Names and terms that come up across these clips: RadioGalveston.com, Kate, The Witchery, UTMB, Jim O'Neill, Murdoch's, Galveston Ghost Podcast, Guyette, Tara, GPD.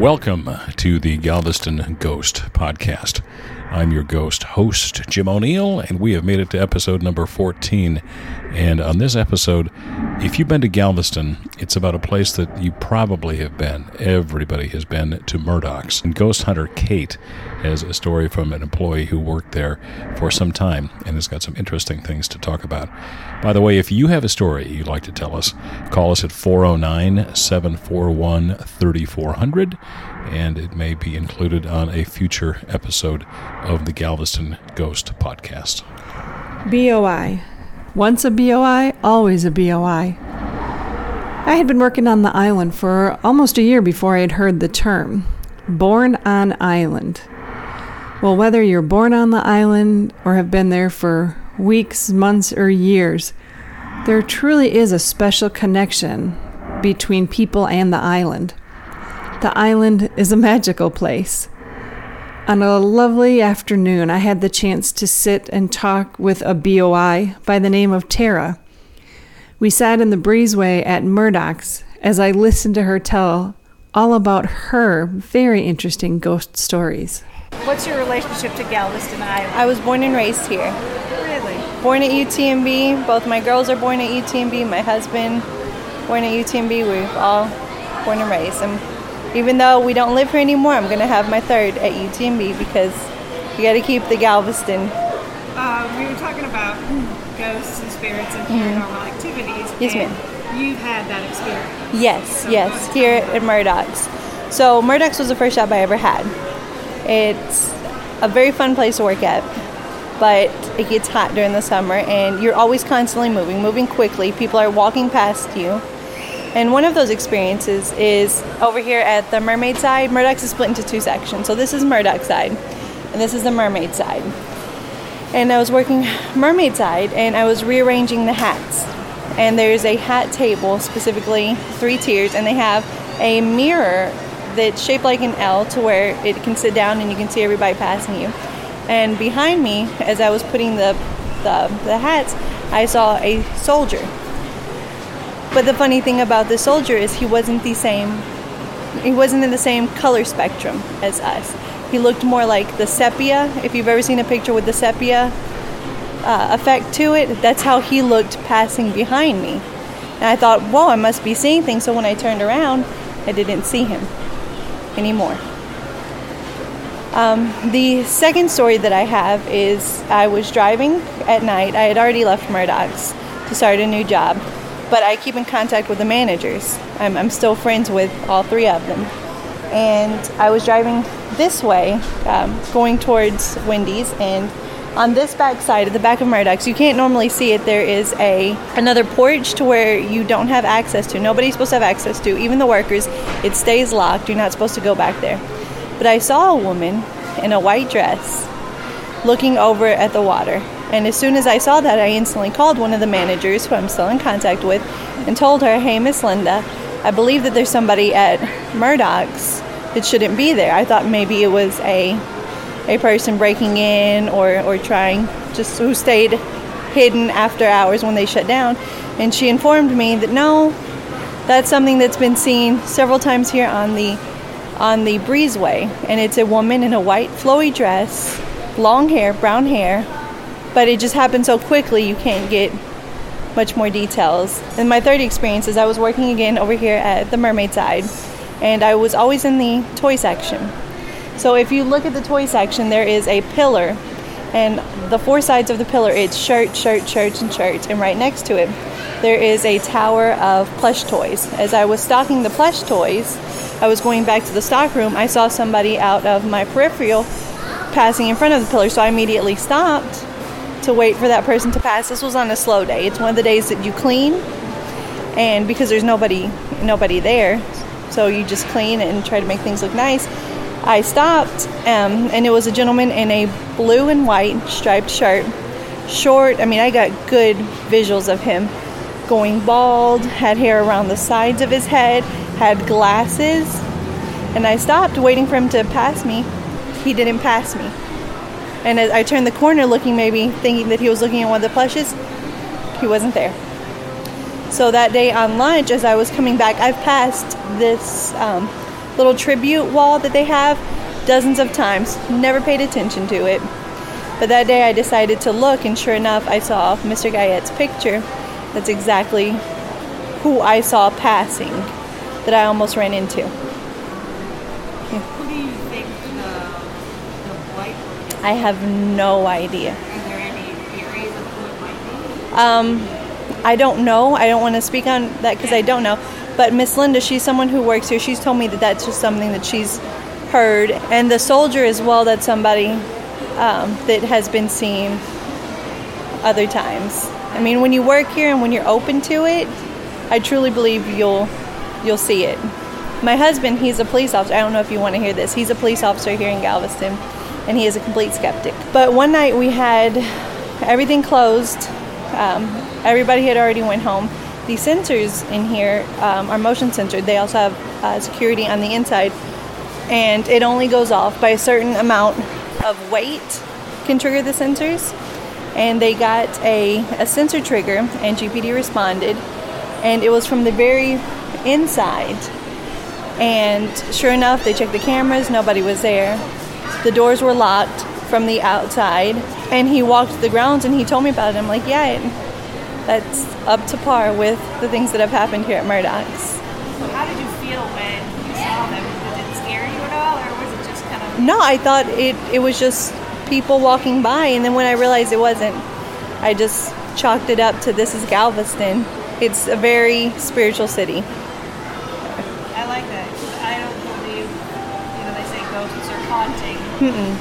Welcome to the Galveston Ghost Podcast. I'm your ghost host, Jim O'Neill, and we have made it to episode number 14. And on this episode, if you've been to Galveston, it's about a place that you probably have been. Everybody has been to Murdoch's. And ghost hunter Kate has a story from an employee who worked there for some time and has got some interesting things to talk about. By the way, if you have a story you'd like to tell us, call us at 409-741-3400, and it may be included on a future episode of the Galveston Ghost Podcast. BOI. Once a BOI, always a BOI. I had been working on the island for almost a year before I had heard the term, born on island. Well, whether you're born on the island or have been there for weeks, months, or years, there truly is a special connection between people and the island. The island is a magical place. On a lovely afternoon, I had the chance to sit and talk with a BOI by the name of Tara. We sat in the breezeway at Murdoch's as I listened to her tell all about her very interesting ghost stories. What's your relationship to Galveston Island? I was born and raised here. Really? Born at UTMB. Both my girls are born at UTMB. My husband, born at UTMB. We're all born and raised. Even though we don't live here anymore, I'm going to have my third at UTMB because you got to keep the Galveston. We were talking about ghosts and spirits and paranormal activities. Yes, and ma'am. You've had that experience. Yes, so yes, here at Murdoch's. So Murdoch's was the first job I ever had. It's a very fun place to work at, but it gets hot during the summer, and you're always constantly moving quickly. People are walking past you. And one of those experiences is over here at the mermaid side. Murdoch's is split into two sections. So this is Murdoch's side, and this is the mermaid side. And I was working mermaid side, and I was rearranging the hats. And there's a hat table, specifically 3 tiers, and they have a mirror that's shaped like an L to where it can sit down and you can see everybody passing you. And behind me, as I was putting the hats, I saw a soldier. But the funny thing about this soldier is he wasn't in the same color spectrum as us. He looked more like the sepia. If you've ever seen a picture with the sepia effect to it, that's how he looked passing behind me. And I thought, whoa, I must be seeing things. So when I turned around, I didn't see him anymore. The second story that I have is I was driving at night. I had already left Murdoch's to start a new job. But I keep in contact with the managers. I'm still friends with all 3 of them. And I was driving this way, going towards Wendy's, and on this back side, at the back of Murdoch's, you can't normally see it. There is another porch to where you don't have access to. Nobody's supposed to have access to, even the workers. It stays locked. You're not supposed to go back there. But I saw a woman in a white dress looking over at the water. And as soon as I saw that, I instantly called one of the managers, who I'm still in contact with, and told her, hey, Miss Linda, I believe that there's somebody at Murdoch's that shouldn't be there. I thought maybe it was a person breaking in or trying, just who stayed hidden after hours when they shut down. And she informed me that no, that's something that's been seen several times here on the breezeway. And it's a woman in a white flowy dress, long hair, brown hair. But it just happened so quickly, you can't get much more details. And my third experience is I was working again over here at the mermaid side. And I was always in the toy section. So if you look at the toy section, there is a pillar. And the 4 sides of the pillar, it's shirt, shirt, shirt, and shirt. And right next to it, there is a tower of plush toys. As I was stocking the plush toys, I was going back to the stockroom. I saw somebody out of my peripheral passing in front of the pillar. So I immediately stopped to wait for that person to pass. This was on a slow day. It's one of the days that you clean, and because there's nobody there, so you just clean and try to make things look nice. I stopped, and it was a gentleman in a blue and white striped shirt, short. I mean, I got good visuals of him going bald, had hair around the sides of his head, had glasses, and I stopped waiting for him to pass me. He didn't pass me. And as I turned the corner looking, maybe thinking that he was looking at one of the plushes, he wasn't there. So that day on lunch, as I was coming back, I passed this little tribute wall that they have dozens of times. Never paid attention to it. But that day I decided to look, and sure enough, I saw Mr. Guyette's picture. That's exactly who I saw passing that I almost ran into. Yeah. Who do you think the blight is? I have no idea. Is there any theories of who it might be? I don't know. I don't want to speak on that because I don't know. But Miss Linda, she's someone who works here. She's told me that that's just something that she's heard. And the soldier as well, that's somebody that has been seen other times. I mean, when you work here and when you're open to it, I truly believe you'll see it. My husband, he's a police officer. I don't know if you want to hear this. He's a police officer here in Galveston, and he is a complete skeptic. But one night we had everything closed. Everybody had already went home. The sensors in here are motion sensored. They also have security on the inside, and it only goes off by a certain amount of weight can trigger the sensors. And they got a sensor trigger, and GPD responded, and it was from the very inside. And sure enough, they checked the cameras. Nobody was there. The doors were locked from the outside, and he walked the grounds and he told me about it. I'm like, yeah, that's up to par with the things that have happened here at Murdoch's. So how did you feel when you saw them? Did it scare you at all, or was it just kind of... No, I thought it was just people walking by, and then when I realized it wasn't, I just chalked it up to this is Galveston. It's a very spiritual city. I like that. I don't believe, they say ghosts are haunting,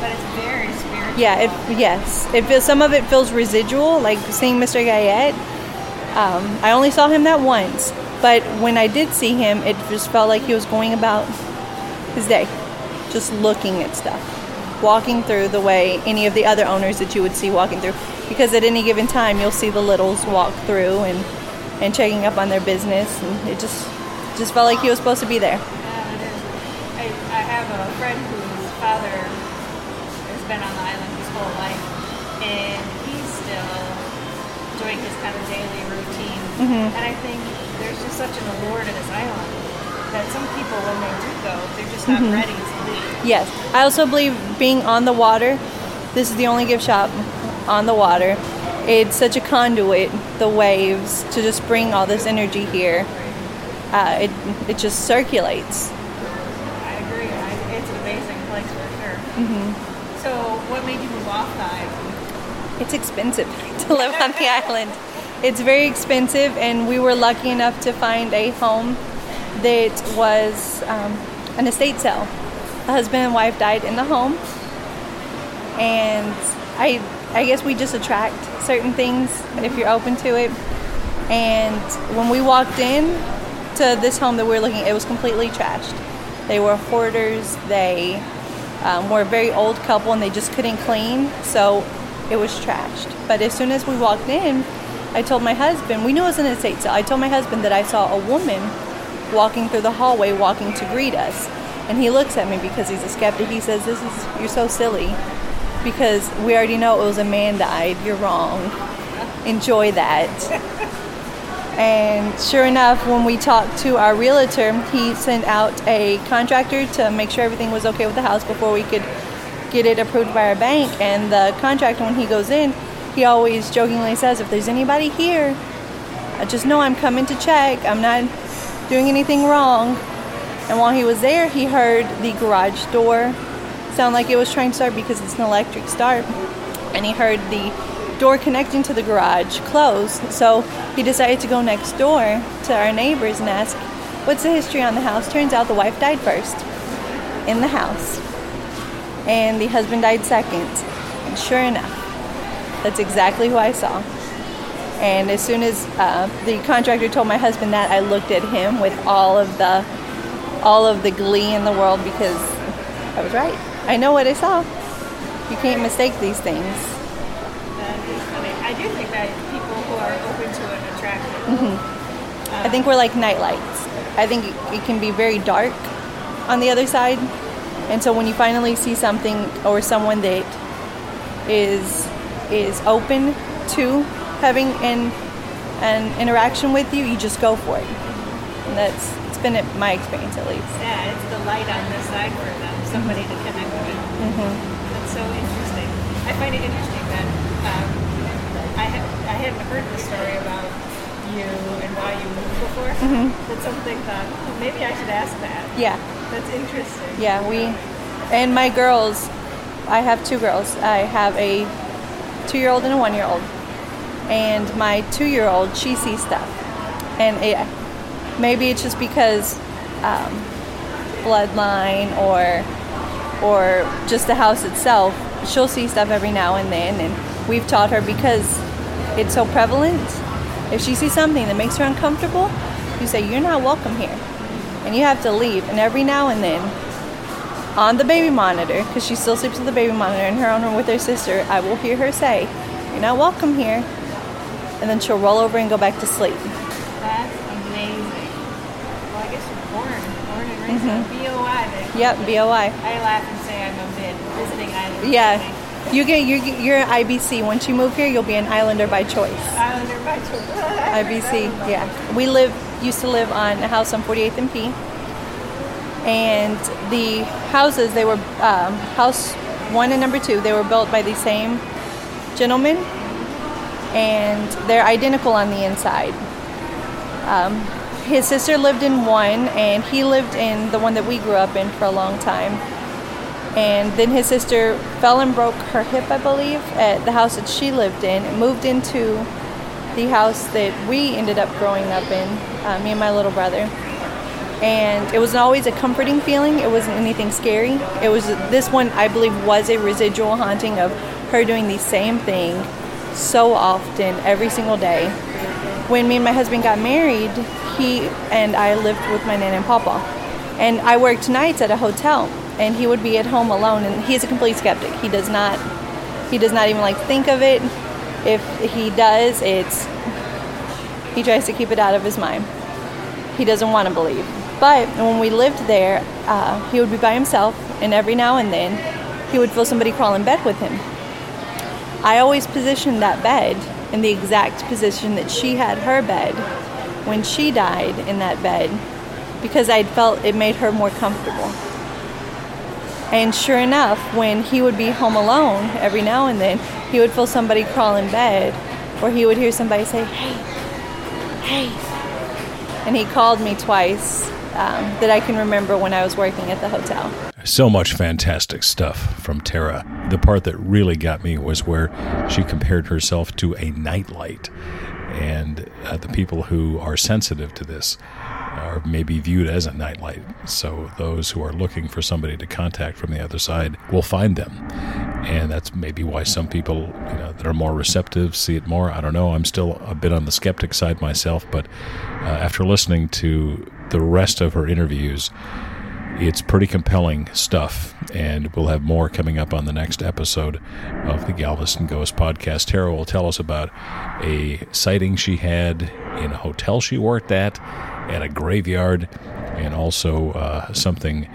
but it's very spiritual. Yeah, it feels, some of it feels residual, like seeing Mr. Guyette. I only saw him that once, but when I did see him, it just felt like he was going about his day, just looking at stuff, walking through the way any of the other owners that you would see walking through, because at any given time, you'll see the littles walk through and checking up on their business, and it just felt like he was supposed to be there. I have a friend whose father has been on the island his whole life, and he's still doing his kind of daily routine, and I think there's just such an allure to this island that some people, when they do go, they're just not ready to leave. Yes, I also believe being on the water, this is the only gift shop on the water, it's such a conduit, the waves, to just bring all this energy here. It just circulates. I agree. It's an amazing place for sure. So what made you move off the island? It's expensive to live on the island. It's very expensive, and we were lucky enough to find a home that was an estate sale. The husband and wife died in the home, and I guess we just attract certain things if you're open to it. And when we walked in to this home that we were looking at, it was completely trashed. They were hoarders. They were a very old couple, and they just couldn't clean, so it was trashed. But as soon as we walked in, I told my husband, we knew it was an estate sale. I told my husband that I saw a woman walking through the hallway, walking to greet us. And he looks at me because he's a skeptic. He says, you're so silly, because we already know it was a man died. You're wrong. Enjoy that. And sure enough, when we talked to our realtor, he sent out a contractor to make sure everything was okay with the house before we could get it approved by our bank. And the contractor, when he goes in, he always jokingly says, if there's anybody here, I just know I'm coming to check. I'm not doing anything wrong. And while he was there, he heard the garage door sound like it was trying to start because it's an electric start. And he heard the door connecting to the garage closed, so he decided to go next door to our neighbors and ask, what's the history on the house? Turns out the wife died first in the house, and the husband died second. And sure enough, that's exactly who I saw. And as soon as the contractor told my husband that, I looked at him with all of the glee in the world, because I was right. I know what I saw. You can't mistake these things. I do think that people who are open to it attract it. I think we're like night lights. I think it can be very dark on the other side, and so when you finally see something or someone that is open to having an interaction with you, you just go for it. That's been my experience, at least. Yeah, it's the light on this side for them, somebody to connect with. Mm-hmm. That's so interesting. I find it interesting that I hadn't heard the story about you and why you moved before. Mm-hmm. That something thought, oh, maybe I should ask that. Yeah. That's interesting. Yeah, we, and my girls, I have two girls. I have a 2-year-old and a 1-year-old. And my 2-year-old, she sees stuff. And it, maybe it's just because bloodline or just the house itself, she'll see stuff every now and then. And we've taught her, because it's so prevalent, if she sees something that makes her uncomfortable, you say, you're not welcome here. And you have to leave. And every now and then, on the baby monitor, because she still sleeps with the baby monitor in her own room with her sister, I will hear her say, you're not welcome here. And then she'll roll over and go back to sleep. That's amazing. Well, I guess you're born and raised on BOI. Baby. Yep, BOI. I laugh and say I'm a visiting islander. Yeah, you get, you're an IBC. Once you move here, you'll be an islander by choice. Islander by choice. IBC, yeah. We used to live on a house on 48th and P. And the houses, they were house 1 and number 2, they were built by the same gentleman, and they're identical on the inside. His sister lived in one, and he lived in the one that we grew up in for a long time. And then his sister fell and broke her hip, I believe, at the house that she lived in, and moved into the house that we ended up growing up in, me and my little brother. And it wasn't always a comforting feeling. It wasn't anything scary. It was, this one, I believe, was a residual haunting of her doing the same thing so often, every single day. When me and my husband got married, he and I lived with my nan and papa. And I worked nights at a hotel, and he would be at home alone. And he's a complete skeptic. He does not even like to think of it. If he does, he tries to keep it out of his mind. He doesn't want to believe. But when we lived there, he would be by himself, and every now and then he would feel somebody crawl in bed with him. I always positioned that bed in the exact position that she had her bed when she died in that bed, because I felt it made her more comfortable. And sure enough, when he would be home alone every now and then, he would feel somebody crawl in bed, or he would hear somebody say, hey, hey. And he called me twice. That I can remember when I was working at the hotel. So much fantastic stuff from Tara. The part that really got me was where she compared herself to a nightlight. And the people who are sensitive to this are maybe viewed as a nightlight. So those who are looking for somebody to contact from the other side will find them. And that's maybe why some people that are more receptive see it more. I don't know. I'm still a bit on the skeptic side myself. But after listening to the rest of her interviews, it's pretty compelling stuff, and we'll have more coming up on the next episode of the Galveston Ghost Podcast. Tara will tell us about a sighting she had in a hotel she worked at a graveyard, and also something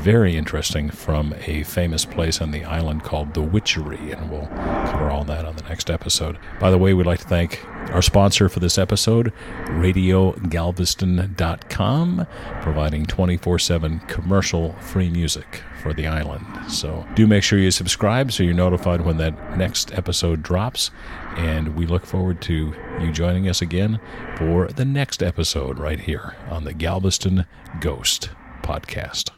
very interesting from a famous place on the island called The Witchery, and we'll cover all that on the next episode. By the way, we'd like to thank our sponsor for this episode, RadioGalveston.com, providing 24/7 commercial-free music for the island. So do make sure you subscribe so you're notified when that next episode drops, and we look forward to you joining us again for the next episode right here on the Galveston Ghost Podcast.